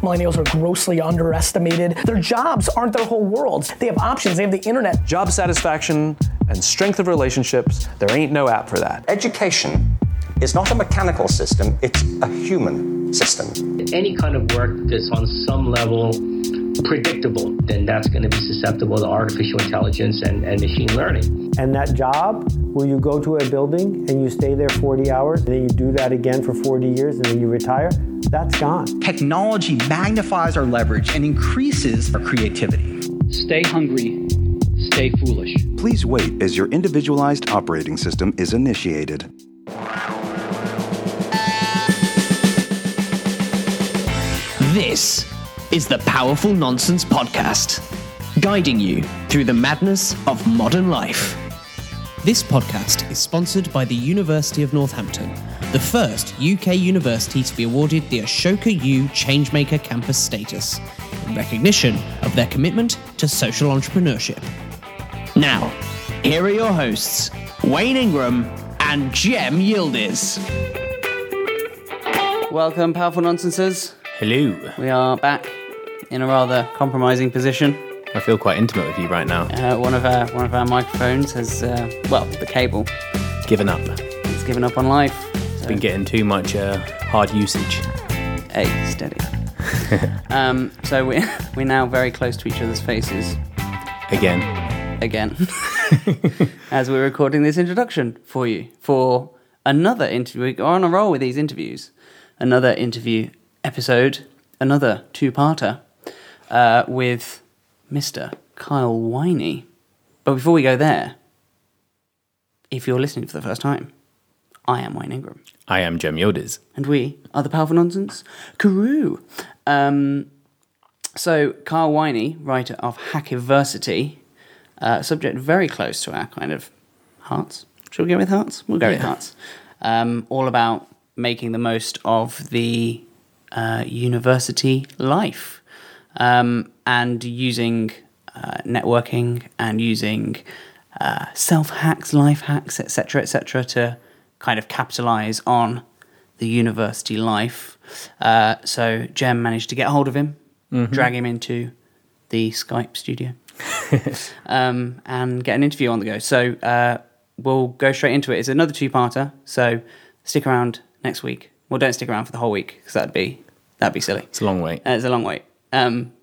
Millennials are grossly underestimated. Their jobs aren't their whole worlds. They have options. They have the internet. Job satisfaction and strength of relationships, there ain't no app for that. Education is not a mechanical system, it's a human system. Any kind of work that's on some level predictable, then that's going to be susceptible to artificial intelligence and machine learning. And that job where you go to a building and you stay there 40 hours, and then you do that again for 40 years, and then you retire, that's gone. Technology magnifies our leverage and increases our creativity. Stay hungry, stay foolish. Please wait as your individualized operating system is initiated. This is the Powerful Nonsense Podcast, guiding you through the madness of modern life. This podcast is sponsored by the University of Northampton, the first UK university to be awarded the Ashoka U Changemaker Campus status, in recognition of their commitment to social entrepreneurship. Now, here are your hosts, Wayne Ingram and Jem Yildiz. Welcome, Powerful Nonsenses. Hello. We are back in a rather compromising position. I feel quite intimate with you right now. One of our microphones has, the cable. Given up. It's given up on life. It's been getting too much hard usage. Hey, steady. So we're now very close to each other's faces. Again. As we're recording this introduction for you, for another interview. We're on a roll with these interviews. Another interview episode, another two-parter with Mr. Kyle Whiney. But before we go there, if you're listening for the first time, I am Wayne Ingram. I am Jem Yildiz. And we are the Powerful Nonsense Crew. So Kyle Whiney, writer of Hackiversity, a subject very close to our kind of hearts. Should we go with hearts? We'll go with hearts. All about making the most of the university life, and using networking and using self-hacks, life hacks, etc., to kind of capitalize on the university life. So Jem managed to get hold of him, drag him into the Skype studio, and get an interview on the go. So we'll go straight into it. It's another two-parter, so stick around next week. Well, don't stick around for the whole week, because that'd be silly. It's a long wait.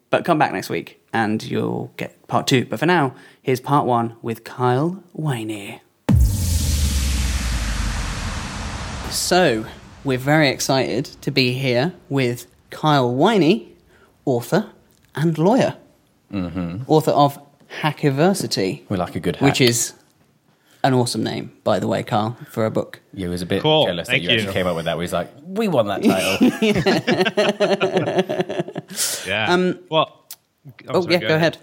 But come back next week, and you'll get part two. But for now, here's part one with Kyle Whiney. So, we're very excited to be here with Kyle Whiney, author and lawyer. Mm-hmm. Author of Hackiversity. We like a good hack. Which is an awesome name, by the way, Carl, for a book. Yeah, he was a bit cool. Jealous that you actually came up with that. He was like, we won that title. Yeah. Go ahead.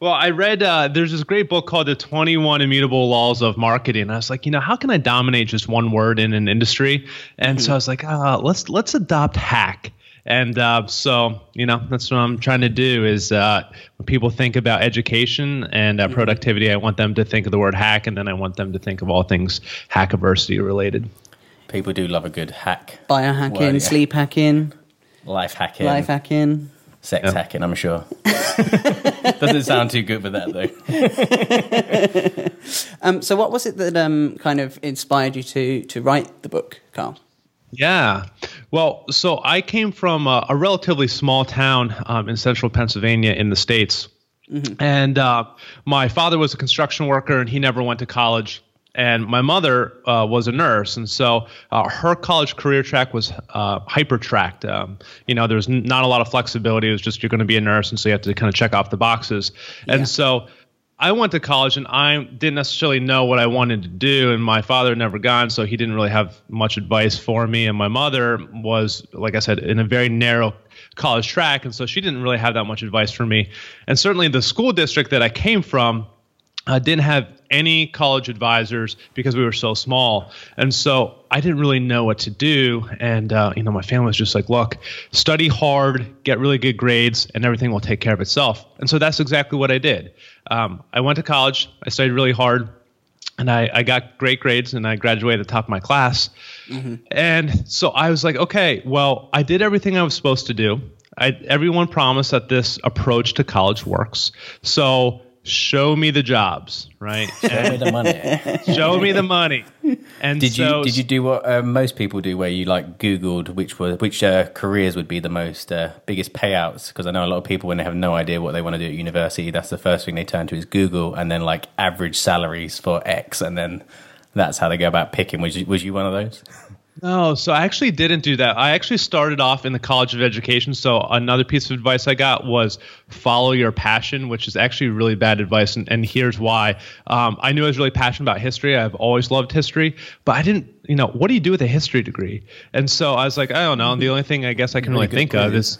Well, I read, there's this great book called The 21 Immutable Laws of Marketing. And I was like, how can I dominate just one word in an industry? And so I was like, let's adopt hack. And that's what I'm trying to do is when people think about education and productivity, I want them to think of the word hack, and then I want them to think of all things hackiversity related. People do love a good hack. Biohacking, word, sleep hacking. Life hacking. Sex hacking, I'm sure. Doesn't sound too good for that, though. So what was it that kind of inspired you to write the book, Carl? Yeah. Well, so I came from a relatively small town in central Pennsylvania in the States. Mm-hmm. And my father was a construction worker, and he never went to college. And my mother was a nurse, and so her college career track was hyper-tracked. There was not a lot of flexibility. It was just you're going to be a nurse, and so you have to kind of check off the boxes. Yeah. And so I went to college and I didn't necessarily know what I wanted to do, and my father had never gone, so he didn't really have much advice for me. And my mother was, like I said, in a very narrow college track, and so she didn't really have that much advice for me. And certainly the school district that I came from didn't have any college advisors because we were so small. And so I didn't really know what to do. And, my family was just like, look, study hard, get really good grades, and everything will take care of itself. And so that's exactly what I did. I went to college, I studied really hard, and I got great grades, and I graduated at the top of my class. Mm-hmm. And so I was like, okay, well, I did everything I was supposed to do. everyone promised that this approach to college works. So show me the jobs, right? Show me the money. Show me the money. And did you do what most people do, where you like Googled which careers would be the most biggest payouts? Because I know a lot of people, when they have no idea what they want to do at university, that's the first thing they turn to is Google, and then like average salaries for X, and then that's how they go about picking. Was you one of those? No, so I actually didn't do that. I actually started off in the College of Education. So another piece of advice I got was follow your passion, which is actually really bad advice. And here's why. I knew I was really passionate about history. I've always loved history, but I didn't, what do you do with a history degree? And so I was like, I don't know. And the only thing I guess I can really think of is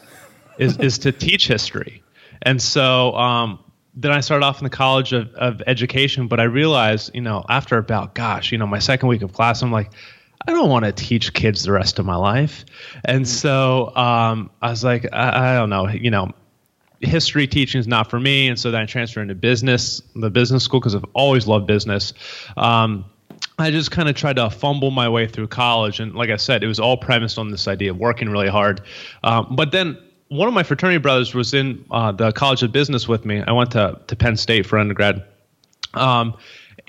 to teach history. And so, then I started off in the College of Education, but I realized, after about, my second week of class, I'm like, I don't want to teach kids the rest of my life. And so I was like, I don't know, history teaching is not for me. And so then I transferred into business, the business school, because I've always loved business. I just kind of tried to fumble my way through college. And like I said, it was all premised on this idea of working really hard. But then one of my fraternity brothers was in the College of Business with me. I went to Penn State for undergrad.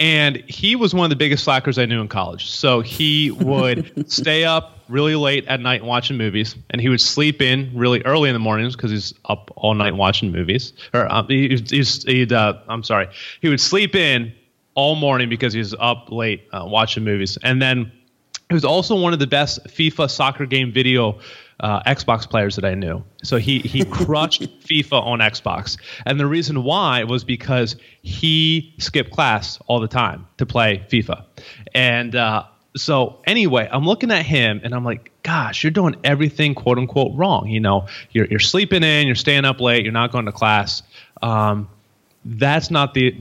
And he was one of the biggest slackers I knew in college. So he would stay up really late at night watching movies, and he would sleep in really early in the mornings because he's up all night watching movies. Or he would sleep in all morning because he's up late watching movies. And then he was also one of the best FIFA soccer game video Xbox players that I knew. So he crushed FIFA on Xbox. And the reason why was because he skipped class all the time to play FIFA. And so anyway, I'm looking at him and I'm like, gosh, you're doing everything quote unquote wrong. You're sleeping in, you're staying up late, you're not going to class. That's not the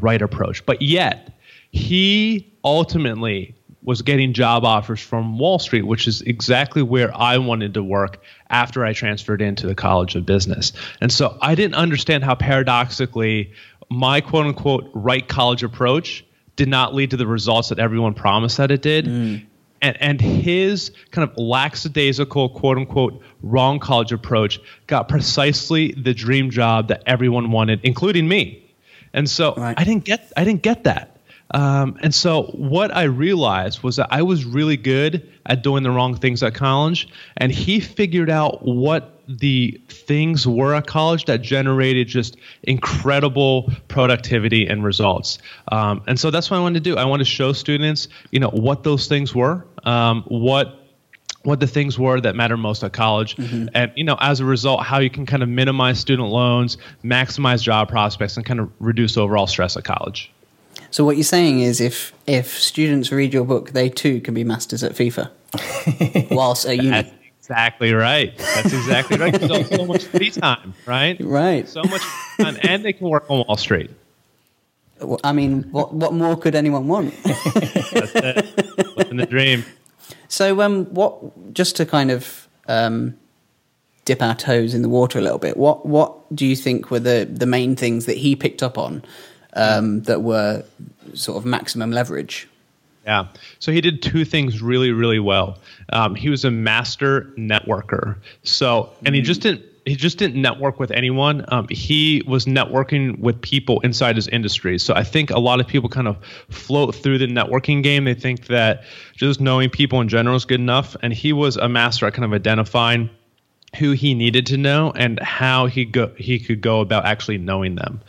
right approach. But yet he ultimately was getting job offers from Wall Street, which is exactly where I wanted to work after I transferred into the College of Business. And so I didn't understand how paradoxically my quote-unquote right college approach did not lead to the results that everyone promised that it did. Mm. And his kind of lackadaisical quote-unquote wrong college approach got precisely the dream job that everyone wanted, including me. And so right. I didn't get that. And so what I realized was that I was really good at doing the wrong things at college, and he figured out what the things were at college that generated just incredible productivity and results. And so that's what I wanted to do. I wanted to show students, what those things were, what the things were that matter most at college. Mm-hmm. And, as a result, how you can kind of minimize student loans, maximize job prospects, and kind of reduce overall stress at college. So what you're saying is if students read your book, they too can be masters at FIFA whilst at uni. That's exactly right. So much free time, right? Right. So much free time, and they can work on Wall Street. Well, I mean, what more could anyone want? That's it. Living the dream. So just to kind of dip our toes in the water a little bit, what do you think were the main things that he picked up on that were sort of maximum leverage? Yeah. So he did two things really, really well. He was a master networker. So, and he just didn't network with anyone. He was networking with people inside his industry. So I think a lot of people kind of float through the networking game. They think that just knowing people in general is good enough. And he was a master at kind of identifying who he needed to know and how he could go about actually knowing them.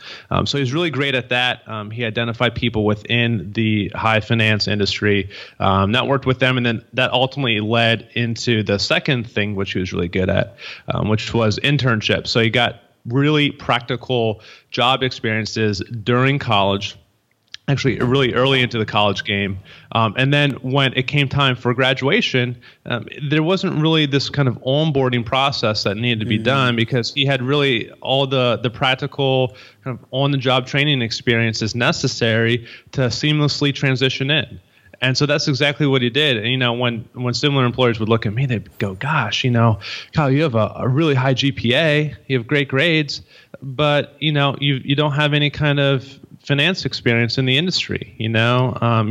So he's really great at that. He identified people within the high finance industry, networked with them, and then that ultimately led into the second thing, which he was really good at, which was internships. So he got really practical job experiences during college, actually really early into the college game. And then when it came time for graduation, there wasn't really this kind of onboarding process that needed to be done, because he had really all the practical kind of on-the-job training experiences necessary to seamlessly transition in. And so that's exactly what he did. And, when similar employers would look at me, they'd go, gosh, Kyle, you have a really high GPA, you have great grades, but, you don't have any kind of finance experience in the industry, you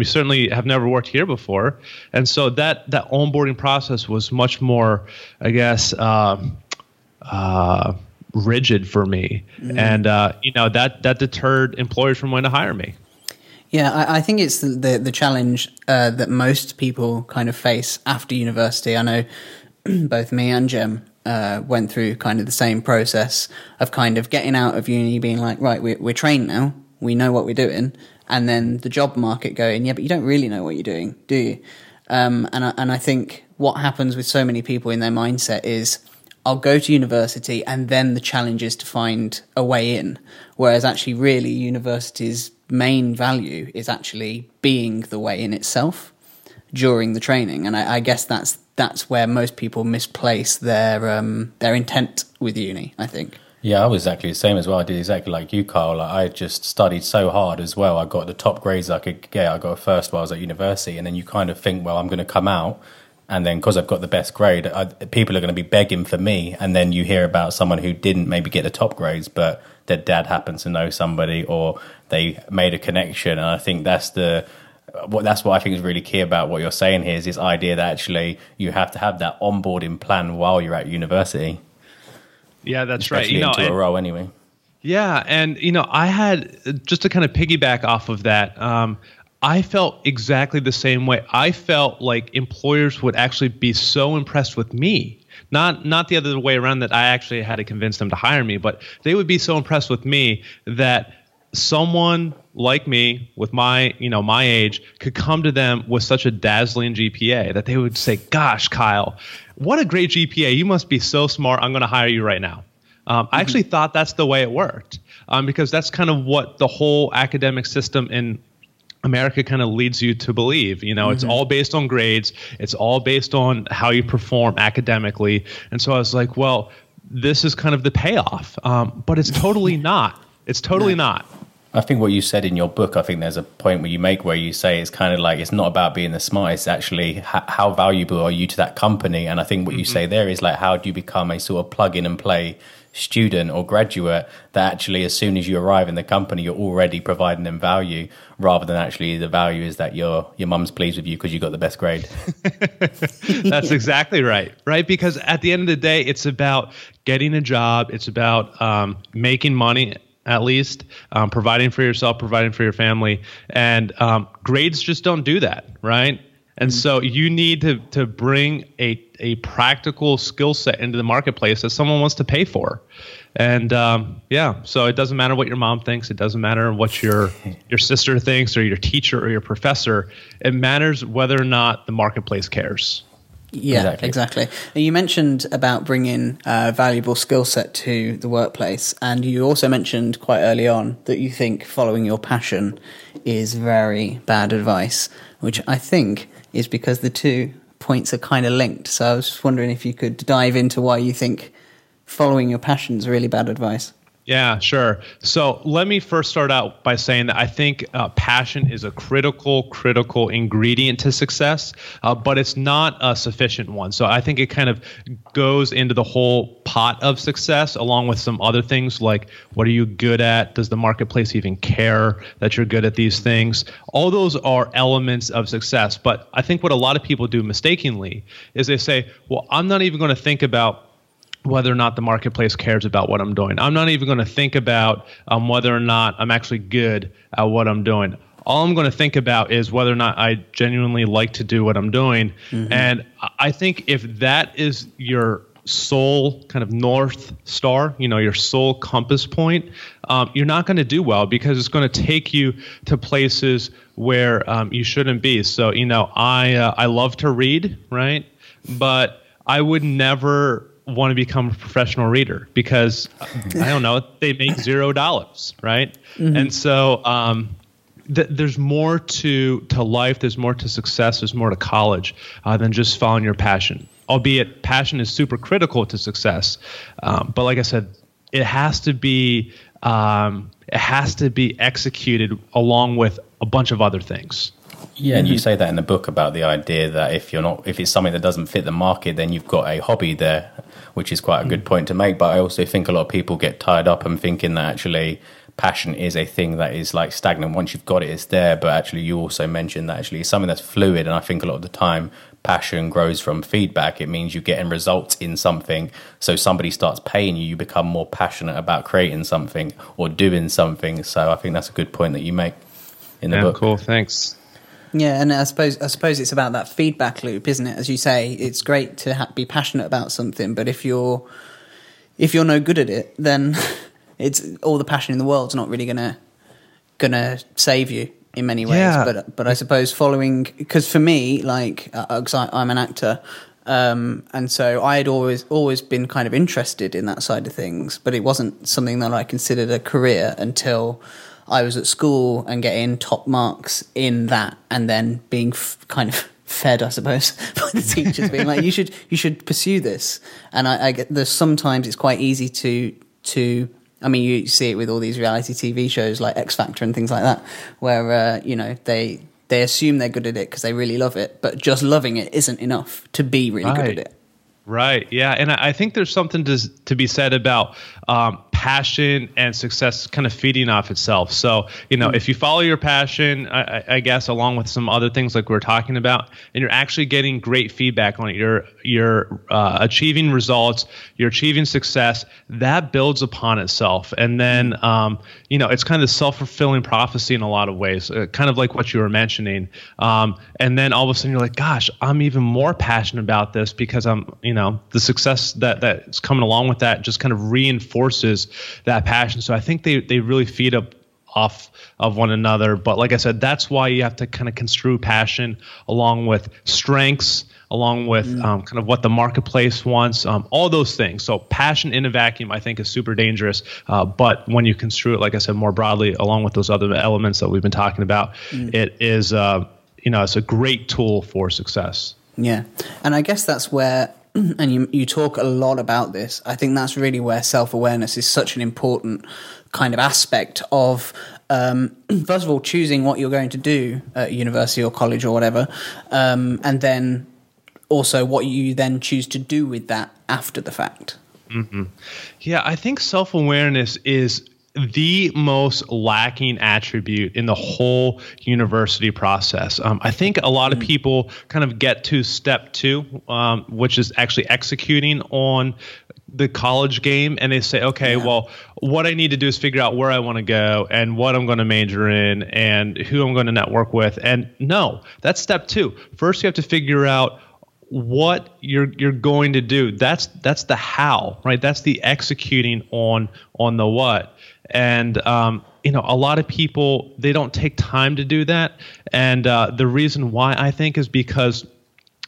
certainly have never worked here before. And so that onboarding process was much more, I guess, rigid for me. And, you know, that deterred employers from wanting to hire me. Yeah, I think it's the challenge that most people kind of face after university. I know both me and Jem went through kind of the same process of kind of getting out of uni, being like, right, we're trained now, we know what we're doing, and then the job market going, yeah, but you don't really know what you're doing, do you? And I think what happens with so many people in their mindset is, I'll go to university and then the challenge is to find a way in, whereas actually really university's main value is actually being the way in itself during the training. And I guess that's where most people misplace their intent with uni, I think. Yeah, I was exactly the same as well. I did exactly like you, Kyle. Like, I just studied so hard as well. I got the top grades I could get. I got a first while I was at university. And then you kind of think, well, I'm going to come out, and then because I've got the best grade, people are going to be begging for me. And then you hear about someone who didn't maybe get the top grades, but their dad happens to know somebody or they made a connection. And I think that's what I think is really key about what you're saying here, is this idea that actually you have to have that onboarding plan while you're at university. Yeah, that's especially right. Into a role anyway. Yeah, and you know, I had, just to kind of piggyback off of that, I felt exactly the same way. I felt like employers would actually be so impressed with me, not the other way around, that I actually had to convince them to hire me, but they would be so impressed with me that someone like me with my age could come to them with such a dazzling GPA that they would say, gosh, Kyle, what a great GPA. You must be so smart. I'm going to hire you right now. I actually thought that's the way it worked, because that's kind of what the whole academic system in America kind of leads you to believe. You know, it's all based on grades. It's all based on how you perform academically. And so I was like, well, this is kind of the payoff, but it's totally not. It's totally not. I think what you said in your book, I think there's a point where you make where you say it's kind of like, it's not about being the smartest, actually how valuable are you to that company? And I think what you say there is like, how do you become a sort of plug in and play student or graduate that actually as soon as you arrive in the company, you're already providing them value, rather than actually the value is that your mum's pleased with you because you got the best grade. That's exactly right. Right. Because at the end of the day, it's about getting a job. It's about making money, at least, providing for yourself, providing for your family. And grades just don't do that, right? And so you need to bring a practical skill set into the marketplace that someone wants to pay for. And so it doesn't matter what your mom thinks. It doesn't matter what your sister thinks, or your teacher or your professor. It matters whether or not the marketplace cares. Yeah, exactly. You mentioned about bringing a valuable skill set to the workplace, and you also mentioned quite early on that you think following your passion is very bad advice, which I think is because the 2 points are kind of linked. So I was just wondering if you could dive into why you think following your passion is really bad advice. Yeah, sure. So let me first start out by saying that I think passion is a critical ingredient to success, but it's not a sufficient one. So I think it kind of goes into the whole pot of success, along with some other things like, what are you good at? Does the marketplace even care that you're good at these things? All those are elements of success. But I think what a lot of people do mistakenly is they say, well, I'm not even going to think about whether or not the marketplace cares about what I'm doing. I'm not even going to think about whether or not I'm actually good at what I'm doing. All I'm going to think about is whether or not I genuinely like to do what I'm doing. And I think if that is your sole kind of north star, you know, your sole compass point, you're not going to do well, because it's going to take you to places where you shouldn't be. So, you know, I love to read, right? But I would never want to become a professional reader, because I don't know, they make $0, right? And so there's more to life, there's more to success, there's more to college than just following your passion. Albeit passion is super critical to success, but like I said, it has to be executed along with a bunch of other things. Yeah, and you say that in the book about the idea that if it's something that doesn't fit the market, then you've got a hobby there, which is quite a good point to make. But I also think a lot of people get tied up and thinking that actually passion is a thing that is like stagnant. Once you've got it, it's there. But actually, you also mentioned that actually it's something that's fluid. And I think a lot of the time, passion grows from feedback. It means you get in results in something. So somebody starts paying you, you become more passionate about creating something or doing something. So I think that's a good point that you make in the book. Cool, thanks. Yeah, and I suppose it's about that feedback loop, isn't it? As you say, it's great to be passionate about something, but if you're no good at it, then it's all the passion in the world's not really gonna save you in many ways. Yeah. But I suppose following, because for me, like, I'm an actor, and so I had always been kind of interested in that side of things, but it wasn't something that I considered a career until I was at school and getting top marks in that, and then being kind of fed, I suppose, by the teachers being like, you should pursue this. And I get there's sometimes it's quite easy to I mean, you see it with all these reality TV shows like X Factor and things like that, where they assume they're good at it because they really love it, but just loving it isn't enough to be really good at it. Right. Yeah. And I think there's something to be said about passion and success kind of feeding off itself. So, if you follow your passion, I guess, along with some other things like we're talking about, and you're actually getting great feedback on it, you're achieving results, you're achieving success, that builds upon itself. And then, it's kind of self-fulfilling prophecy in a lot of ways, kind of like what you were mentioning. And then all of a sudden you're like, gosh, I'm even more passionate about this because I'm, the success that's coming along with that just kind of reinforces that passion. So I think they really feed off of one another. But like I said, that's why you have to kind of construe passion along with strengths, along with kind of what the marketplace wants, all those things. So passion in a vacuum, I think, is super dangerous. But when you construe it, like I said, more broadly, along with those other elements that we've been talking about, it is, it's a great tool for success. Yeah. And I guess that's where, and you talk a lot about this, I think that's really where self-awareness is such an important kind of aspect of, first of all, choosing what you're going to do at university or college or whatever, and then also what you then choose to do with that after the fact. Mm-hmm. Yeah, I think self-awareness is the most lacking attribute in the whole university process. I think a lot of people kind of get to step 2, which is actually executing on the college game, and they say, okay, well, what I need to do is figure out where I want to go and what I'm going to major in and who I'm going to network with. And no, that's step 2. First, you have to figure out what you're going to do. That's the how, right? That's the executing on the what. And, a lot of people, they don't take time to do that. And the reason why, I think, is because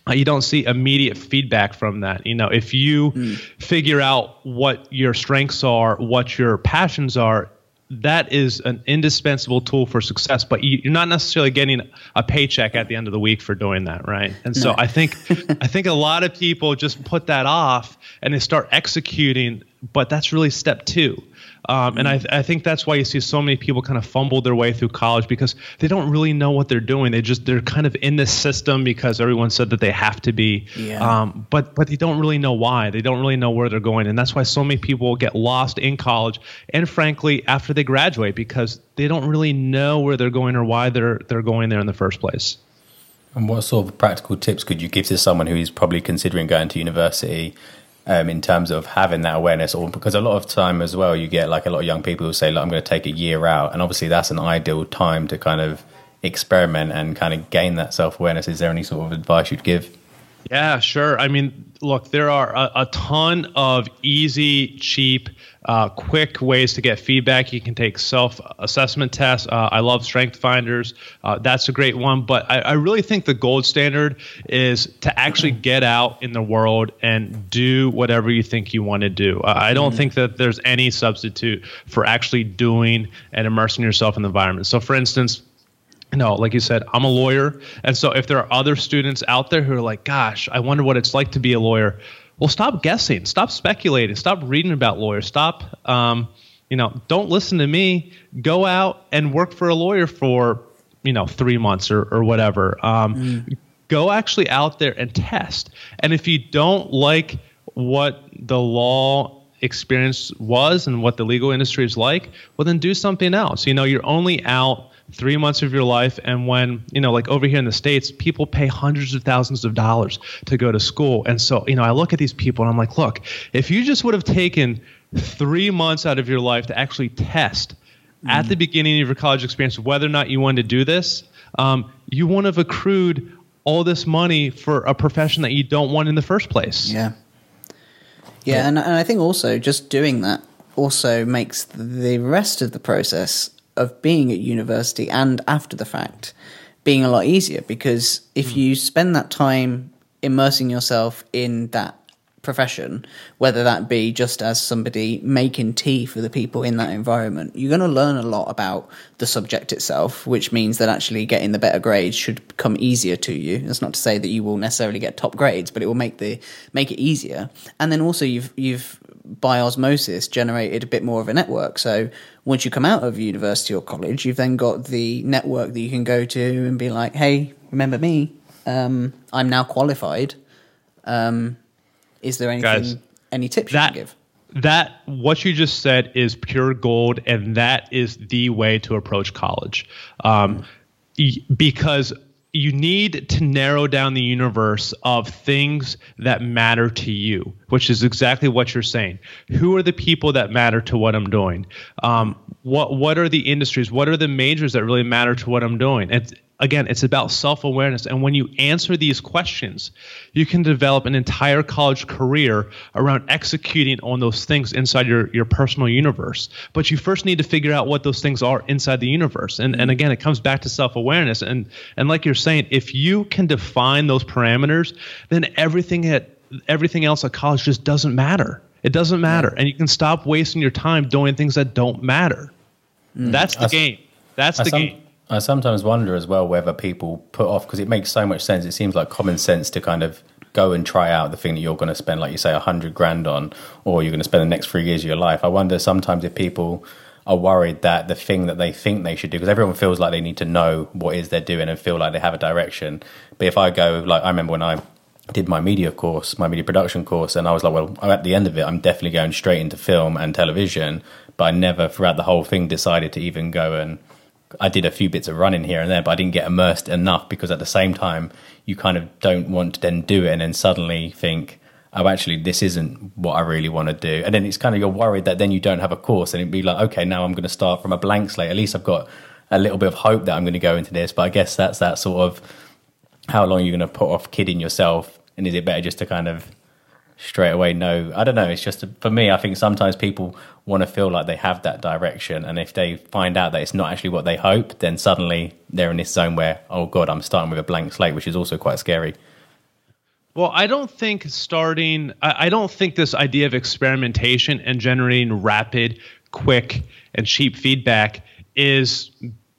you don't see immediate feedback from that. If you figure out what your strengths are, what your passions are, that is an indispensable tool for success, but you're not necessarily getting a paycheck at the end of the week for doing that, right? And so I think a lot of people just put that off and they start executing, but that's really step 2. And I think that's why you see so many people kind of fumble their way through college, because they don't really know what they're doing. They're kind of in this system because everyone said that they have to be. Yeah. But they don't really know why. They don't really know where they're going. And that's why so many people get lost in college, and frankly, after they graduate, because they don't really know where they're going or why they're going there in the first place. And what sort of practical tips could you give to someone who is probably considering going to university, in terms of having that awareness? Or because a lot of time as well, you get like a lot of young people who say, like, I'm going to take a year out, and obviously that's an ideal time to kind of experiment and kind of gain that self-awareness. Is there any sort of advice you'd give? Yeah, sure. I mean, look, there are a ton of easy, cheap, quick ways to get feedback. You can take self-assessment tests. I love Strength Finders. That's a great one. But I really think the gold standard is to actually get out in the world and do whatever you think you want to do. I don't think that there's any substitute for actually doing and immersing yourself in the environment. So, for instance, like you said, I'm a lawyer. And so if there are other students out there who are like, gosh, I wonder what it's like to be a lawyer. Well, stop guessing, stop speculating, stop reading about lawyers, stop, don't listen to me. Go out and work for a lawyer for, 3 months or whatever. Go actually out there and test. And if you don't like what the law experience was and what the legal industry is like, well, then do something else. You know, you're only out 3 months of your life. And when, you know, like over here in the States, people pay hundreds of thousands of dollars to go to school. And so, you know, I look at these people and I'm like, look, if you just would have taken 3 months out of your life to actually test at the beginning of your college experience whether or not you wanted to do this, you wouldn't have accrued all this money for a profession that you don't want in the first place. Yeah. Yeah, and I think also just doing that also makes the rest of the process of being at university and after the fact being a lot easier, because if you spend that time immersing yourself in that profession, whether that be just as somebody making tea for the people in that environment, you're going to learn a lot about the subject itself, which means that actually getting the better grades should come easier to you. That's not to say that you will necessarily get top grades, but it will make it easier. And then also you've by osmosis generated a bit more of a network. So once you come out of university or college, you've then got the network that you can go to and be like, hey, remember me? I'm now qualified. Is there anything, guys, any tips you can give? That what you just said is pure gold, and that is the way to approach college, because you need to narrow down the universe of things that matter to you, which is exactly what you're saying. Who are the people that matter to what I'm doing? What are the industries? What are the majors that really matter to what I'm doing? And again, it's about self-awareness. And when you answer these questions, you can develop an entire college career around executing on those things inside your personal universe. But you first need to figure out what those things are inside the universe. And again, it comes back to self-awareness. And like you're saying, if you can define those parameters, then everything else at college just doesn't matter. It doesn't matter. And you can stop wasting your time doing things that don't matter. That's the game. That's the game. I sometimes wonder as well whether people put off, because it makes so much sense. It seems like common sense to kind of go and try out the thing that you're going to spend, like you say, 100 grand on, or you're going to spend the next 3 years of your life. I wonder sometimes if people are worried that the thing that they think they should do, because everyone feels like they need to know what is they're doing and feel like they have a direction. But if I go, like I remember when I did my media course, my media production course, and I was like, well, at the end of it, I'm definitely going straight into film and television. But I never throughout the whole thing decided to even go and I did a few bits of running here and there, but I didn't get immersed enough, because at the same time, you kind of don't want to then do it and then suddenly think, oh, actually, this isn't what I really want to do. And then it's kind of, you're worried that then you don't have a course, and it'd be like, okay, now I'm going to start from a blank slate. At least I've got a little bit of hope that I'm going to go into this. But I guess that's that sort of, how long you're going to put off kidding yourself. And is it better just to kind of straight away know? I don't know. It's just, for me, I think sometimes people want to feel like they have that direction, and if they find out that it's not actually what they hope, then suddenly they're in this zone where, oh god, I'm starting with a blank slate, which is also quite scary. Well, I don't think this idea of experimentation and generating rapid, quick, and cheap feedback is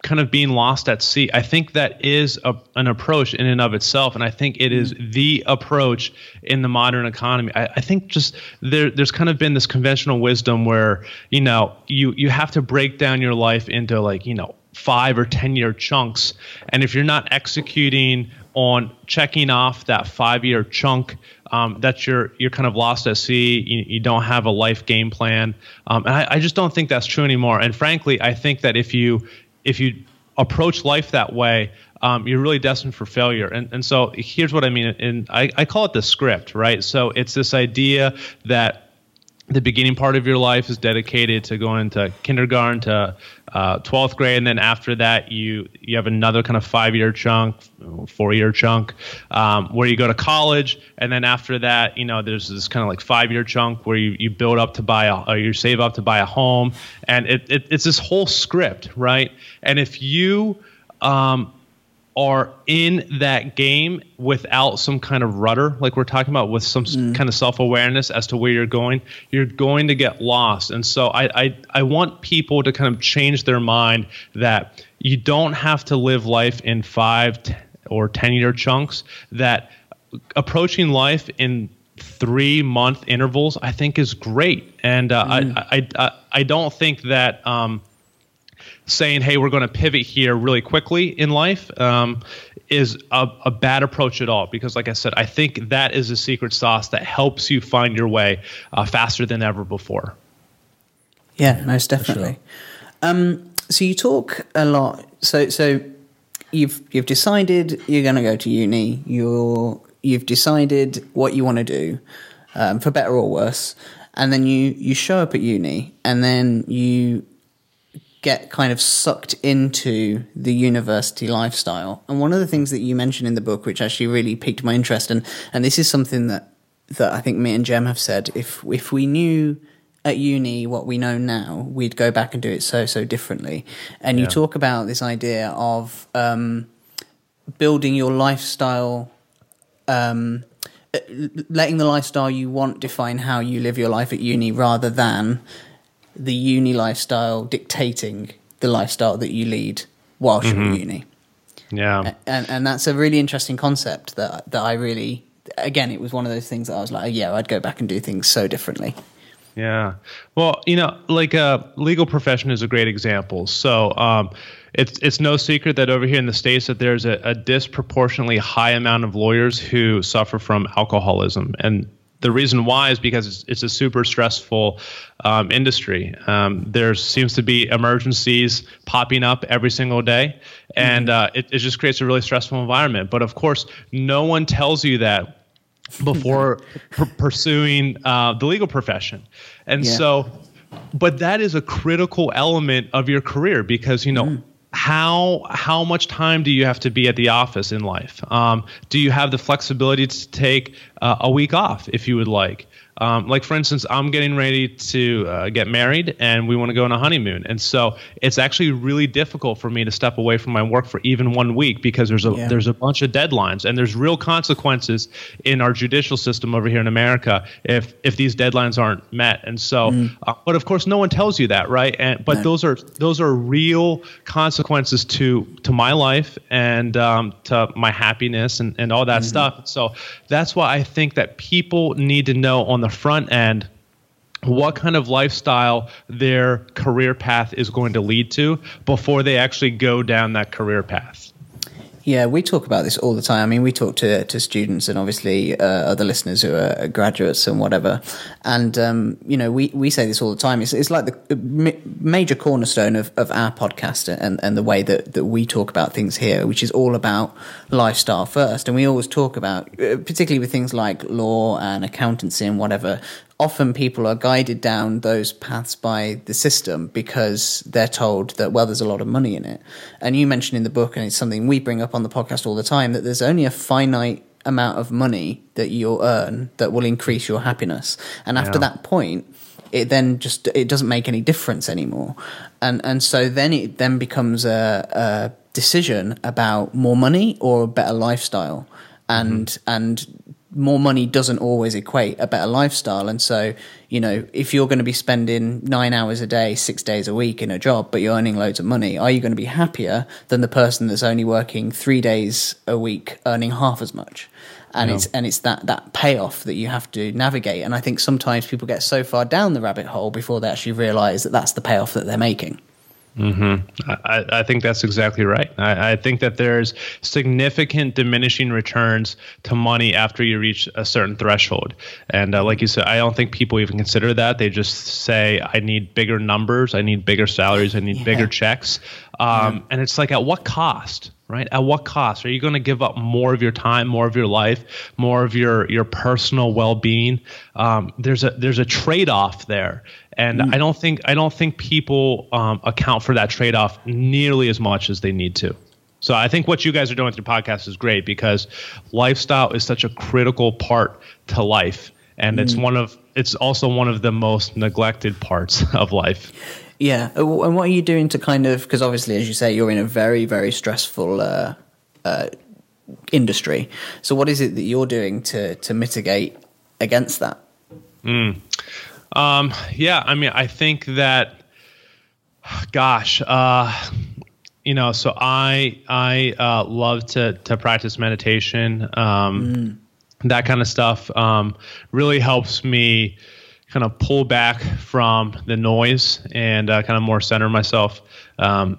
kind of being lost at sea. I think that is an approach in and of itself, and I think it is the approach in the modern economy. I think just there's kind of been this conventional wisdom where, you know, you have to break down your life into, like, you know, 5 or 10 year chunks, and if you're not executing on checking off that 5 year chunk, that you're kind of lost at sea. You don't have a life game plan, and I just don't think that's true anymore. And frankly, I think that if you approach life that way, you're really destined for failure. And so here's what I mean. And I call it the script, right? So it's this idea that the beginning part of your life is dedicated to going to kindergarten to 12th grade. And then after that, you have another kind of 5 year chunk, 4 year chunk, where you go to college. And then after that, you know, there's this kind of like 5 year chunk where you build up to you save up to buy a home. And it's this whole script, right? And if you are in that game without some kind of rudder, like we're talking about, with some kind of self-awareness as to where you're going to get lost. And so I want people to kind of change their mind that you don't have to live life in 5 or 10 year chunks, that approaching life in 3 month intervals, I think, is great. And I don't think that saying, hey, we're going to pivot here really quickly in life is a bad approach at all, because like I said, I think that is a secret sauce that helps you find your way faster than ever before. Yeah, most definitely. Sure. So you talk a lot. So you've decided you're going to go to uni. You've decided what you want to do, for better or worse. And then you show up at uni, and then you get kind of sucked into the university lifestyle. And one of the things that you mention in the book, which actually really piqued my interest, and this is something that I think me and Jem have said, if we knew at uni what we know now, we'd go back and do it so differently. And you talk about this idea of building your lifestyle, letting the lifestyle you want define how you live your life at uni, rather than the uni lifestyle dictating the lifestyle that you lead whilst you're at uni. Yeah. And that's a really interesting concept that I really, again, it was one of those things that I was like, yeah, I'd go back and do things so differently. Yeah. Well, like legal profession is a great example. So, it's no secret that over here in the States that there's a disproportionately high amount of lawyers who suffer from alcoholism. And the reason why is because it's a super stressful industry. There seems to be emergencies popping up every single day, and it just creates a really stressful environment. But of course, no one tells you that before pursuing the legal profession. And so, but that is a critical element of your career, because, how much time do you have to be at the office in life? Do you have the flexibility to take a week off if you would like? Like, for instance, I'm getting ready to get married, and we want to go on a honeymoon. And so it's actually really difficult for me to step away from my work for even 1 week, because there's a bunch of deadlines, and there's real consequences in our judicial system over here in America if these deadlines aren't met. And so, but of course, no one tells you that, right? But those are real consequences to my life and to my happiness and all that stuff. So that's why I think that people need to know on the front end what kind of lifestyle their career path is going to lead to before they actually go down that career path. Yeah, we talk about this all the time. I mean, we talk to students and obviously other listeners who are graduates and whatever. And, we say this all the time. It's like the major cornerstone of our podcast and the way that we talk about things here, which is all about lifestyle first. And we always talk about, particularly with things like law and accountancy and whatever, often people are guided down those paths by the system because they're told that, well, there's a lot of money in it. And you mentioned in the book, and it's something we bring up on the podcast all the time, that there's only a finite amount of money that you'll earn that will increase your happiness. And after that point, it then just, it doesn't make any difference anymore. And so then it then becomes a decision about more money or a better lifestyle. And more money doesn't always equate a better lifestyle. And so, if you're going to be spending 9 hours a day, 6 days a week in a job, but you're earning loads of money, are you going to be happier than the person that's only working 3 days a week, earning half as much? And it's that payoff that you have to navigate. And I think sometimes people get so far down the rabbit hole before they actually realize that that's the payoff that they're making. Mm-hmm. I think that's exactly right. I think that there's significant diminishing returns to money after you reach a certain threshold. And like you said, I don't think people even consider that. They just say, I need bigger numbers, I need bigger salaries, I need bigger checks. And it's like, at what cost? Right? At what cost? Are you going to give up more of your time, more of your life, more of your personal well-being? There's a trade-off there, and I don't think people account for that trade-off nearly as much as they need to. So I think what you guys are doing with your podcast is great, because lifestyle is such a critical part to life, and it's also one of the most neglected parts of life. Yeah, and what are you doing to kind of, because obviously, as you say, you're in a very, very stressful industry. So what is it that you're doing to mitigate against that? I mean, I think that, so I love to practice meditation. That kind of stuff really helps me kind of pull back from the noise and kind of more center myself.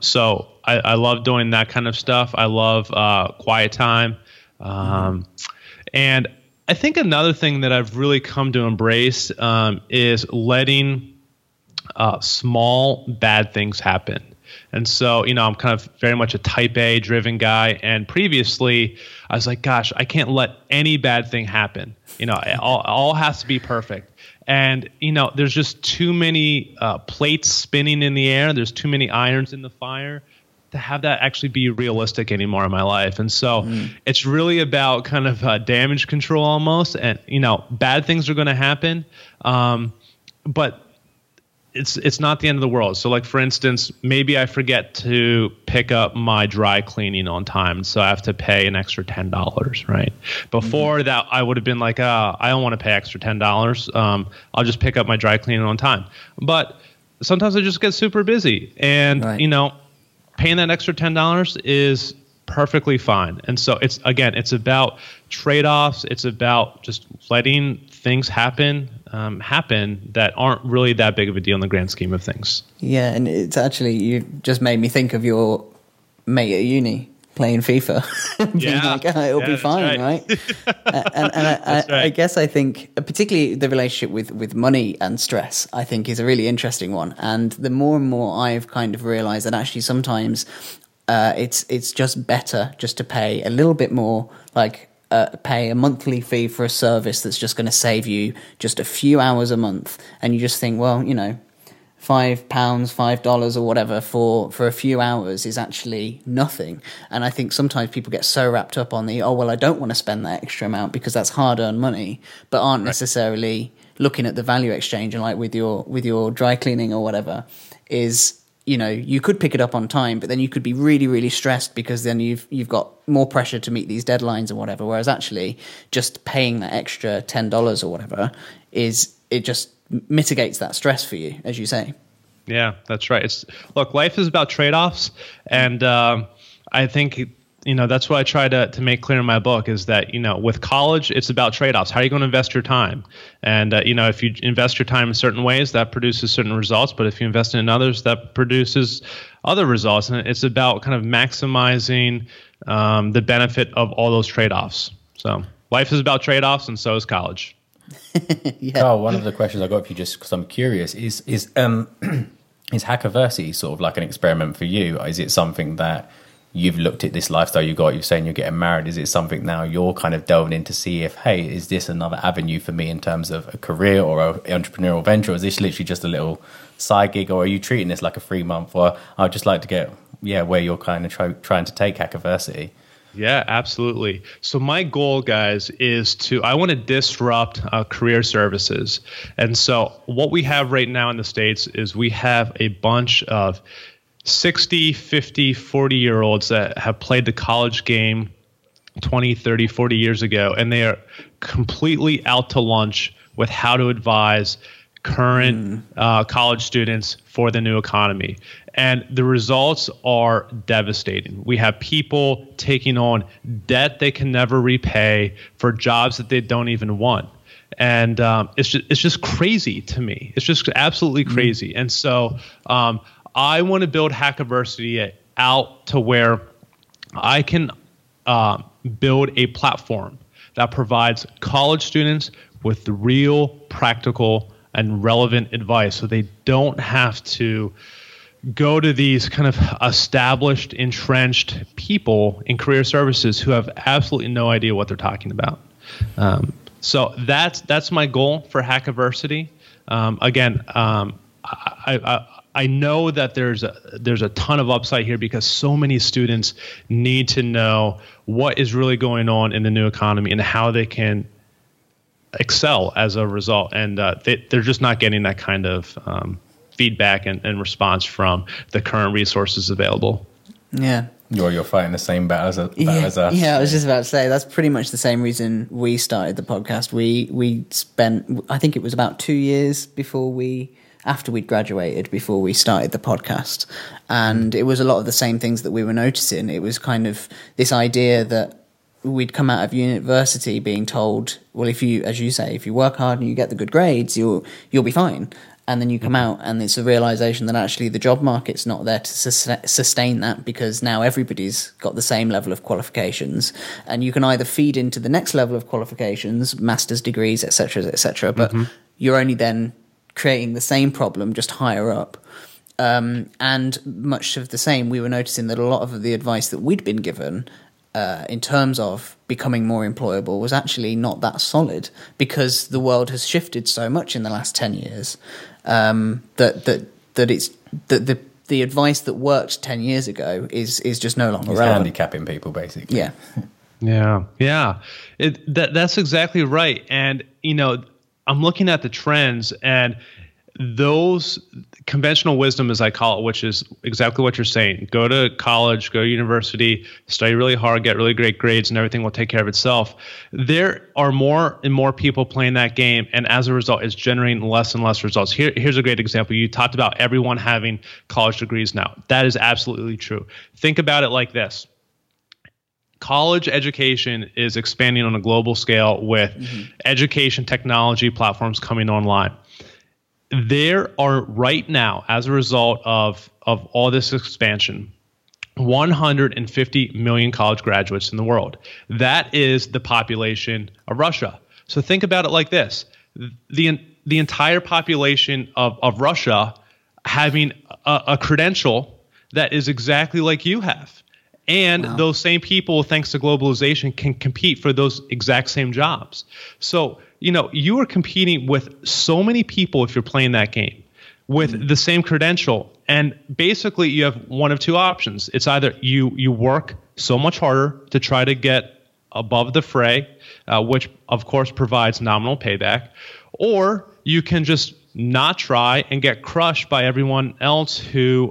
So I love doing that kind of stuff. I love quiet time. And I think another thing that I've really come to embrace is letting small bad things happen. And so, you know, I'm kind of very much a type A driven guy. And previously I was like, gosh, I can't let any bad thing happen. You know, all has to be perfect. And, you know, there's just too many plates spinning in the air. There's too many irons in the fire to have that actually be realistic anymore in my life. And so it's really about kind of damage control almost. And, you know, bad things are going to happen. But it's not the end of the world. So like, for instance, maybe I forget to pick up my dry cleaning on time. So I have to pay an extra $10, right? Before that, I would have been like, I don't want to pay extra $10. I'll just pick up my dry cleaning on time. But sometimes I just get super busy and, you know, paying that extra $10 is perfectly fine. And so it's, again, it's about trade-offs. It's about just letting things happen, that aren't really that big of a deal in the grand scheme of things. Yeah. And it's actually, you just made me think of your mate at uni playing FIFA. Like, oh, it'll be fine. Right. I guess I think particularly the relationship with money and stress, I think is a really interesting one. And the more and more I've kind of realized that actually sometimes, it's just better just to pay a little bit more, like, pay a monthly fee for a service that's just going to save you just a few hours a month. And you just think, well, you know, £5, $5 or whatever for a few hours is actually nothing. And I think sometimes people get so wrapped up on the, oh, well, I don't want to spend that extra amount because that's hard-earned money, but aren't necessarily looking at the value exchange. And like with your dry cleaning or whatever is, you know, you could pick it up on time, but then you could be really, really stressed because then you've got more pressure to meet these deadlines or whatever. Whereas actually just paying that extra $10 or whatever it just mitigates that stress for you, as you say. Yeah, that's right. Look, life is about trade-offs. And I think, you know, that's what I try to make clear in my book is that, you know, with college, it's about trade-offs. How are you going to invest your time? And, you know, if you invest your time in certain ways, that produces certain results. But if you invest in others, that produces other results. And it's about kind of maximizing the benefit of all those trade-offs. So life is about trade-offs, and so is college. Carl, one of the questions I got for you, just because I'm curious, is Hackiversity sort of like an experiment for you? Is it something that you've looked at this lifestyle you got, you're saying you're getting married, is it something now you're kind of delving in to see if, hey, is this another avenue for me in terms of a career or an entrepreneurial venture, or is this literally just a little side gig, or are you treating this like a 3 month, or I'd just like to get, where you're kind of trying to take Hackiversity? Yeah, absolutely. So my goal, guys, is I want to disrupt career services. And so what we have right now in the States is we have a bunch of 60, 50, 40-year-olds that have played the college game 20, 30, 40 years ago, and they are completely out to lunch with how to advise current college students for the new economy. And the results are devastating. We have people taking on debt they can never repay for jobs that they don't even want. And it's just crazy to me. It's just absolutely crazy. And so I want to build Hackiversity out to where I can build a platform that provides college students with real, practical, and relevant advice so they don't have to go to these kind of established, entrenched people in career services who have absolutely no idea what they're talking about. So that's my goal for Hackiversity. I know that there's a ton of upside here because so many students need to know what is really going on in the new economy and how they can excel as a result. And they're just not getting that kind of feedback and response from the current resources available. Yeah. You're fighting the same battle as us. Yeah, I was just about to say, that's pretty much the same reason we started the podcast. We spent, I think it was about 2 years after we'd graduated, before we started the podcast. And it was a lot of the same things that we were noticing. It was kind of this idea that we'd come out of university being told, well, if you, as you say, if you work hard and you get the good grades, you'll be fine. And then you come out and it's a realization that actually the job market's not there to sustain that, because now everybody's got the same level of qualifications, and you can either feed into the next level of qualifications, master's degrees, et cetera, but you're only then creating the same problem just higher up. And much of the same, we were noticing that a lot of the advice that we'd been given in terms of becoming more employable was actually not that solid, because the world has shifted so much in the last 10 years that it's that the advice that worked 10 years ago is just no longer relevant. Handicapping people, basically. Yeah. Yeah. That's exactly right. And, you know, I'm looking at the trends, and those conventional wisdom, as I call it, which is exactly what you're saying. Go to college, go to university, study really hard, get really great grades, and everything will take care of itself. There are more and more people playing that game, and as a result, it's generating less and less results. Here's a great example. You talked about everyone having college degrees now. That is absolutely true. Think about it like this. College education is expanding on a global scale with education technology platforms coming online. There are right now, as a result of all this expansion, 150 million college graduates in the world. That is the population of Russia. So think about it like this. The entire population of Russia having a credential that is exactly like you have. And those same people, thanks to globalization, can compete for those exact same jobs. So, you know, you are competing with so many people if you're playing that game with the same credential. And basically, you have one of two options. It's either you work so much harder to try to get above the fray, which, of course, provides nominal payback, or you can just not try and get crushed by everyone else who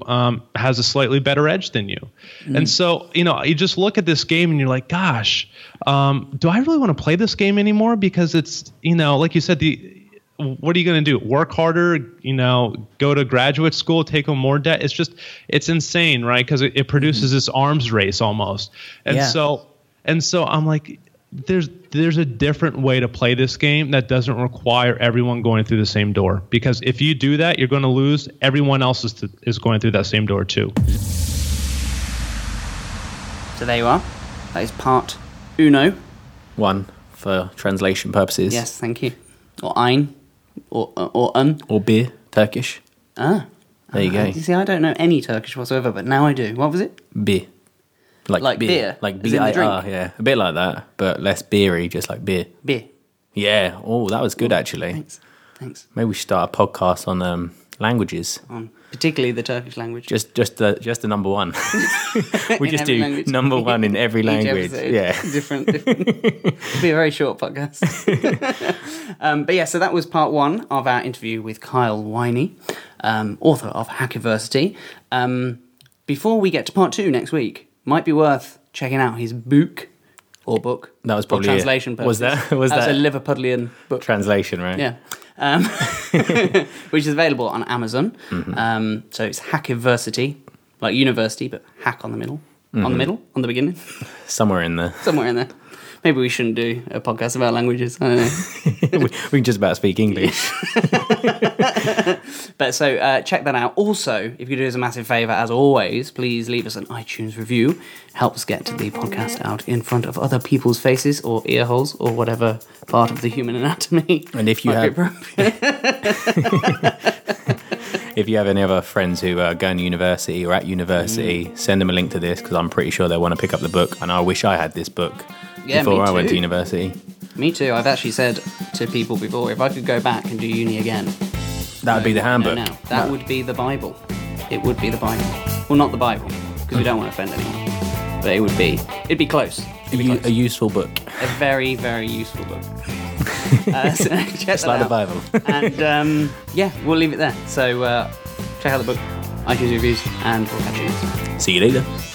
has a slightly better edge than you. And so, you know, you just look at this game and you're like, gosh, do I really want to play this game anymore? Because it's, you know, like you said, what are you going to do? Work harder, you know, go to graduate school, take on more debt. It's just, it's insane, right? Because it produces this arms race almost. And so I'm like, there's a different way to play this game that doesn't require everyone going through the same door. Because if you do that, you're going to lose. Everyone else is going through that same door too. So there you are. That is part uno. One for translation purposes. Yes, thank you. Or ein. Or un. Or bir, Turkish. Ah. There you go. You see, I don't know any Turkish whatsoever, but now I do. What was it? Bir. Like beer. Like B-I-R, yeah. A bit like that, but less beery, just like beer. Beer. Yeah. Oh, that was good, actually. Thanks. Maybe we should start a podcast on languages. Particularly the Turkish language. Just the number one. We just do language. Number one in every language. Yeah. Different. It'll be a very short podcast. But yeah, so that was part one of our interview with Kyle Whiney, author of Hackiversity. Before we get to part two next week, might be worth checking out his book. That was probably translation. Purposes. Was that a Liverpudlian book translation, right? Yeah, which is available on Amazon. So it's Hackiversity, like university, but hack on the middle, on the beginning, somewhere in there. Maybe we shouldn't do a podcast about languages. I don't know. We can just about speak English. But so check that out. Also, if you do us a massive favour, as always, please leave us an iTunes review. Helps get the podcast out in front of other people's faces or ear holes or whatever part of the human anatomy. And if you if you have any other friends who are going to university or at university, send them a link to this, because I'm pretty sure they'll want to pick up the book. And I wish I had this book. Yeah, before I went to university. Me too. I've actually said to people before, if I could go back and do uni again, that would be the handbook. No. That would be the Bible. It would be the Bible. Well, not the Bible, because we don't want to offend anyone. But it'd be close. It'd be close. A useful book. A very, very useful book. So check that out. The Bible. And yeah, we'll leave it there. So check out the book, iTunes reviews, and we'll catch you next time. See you later.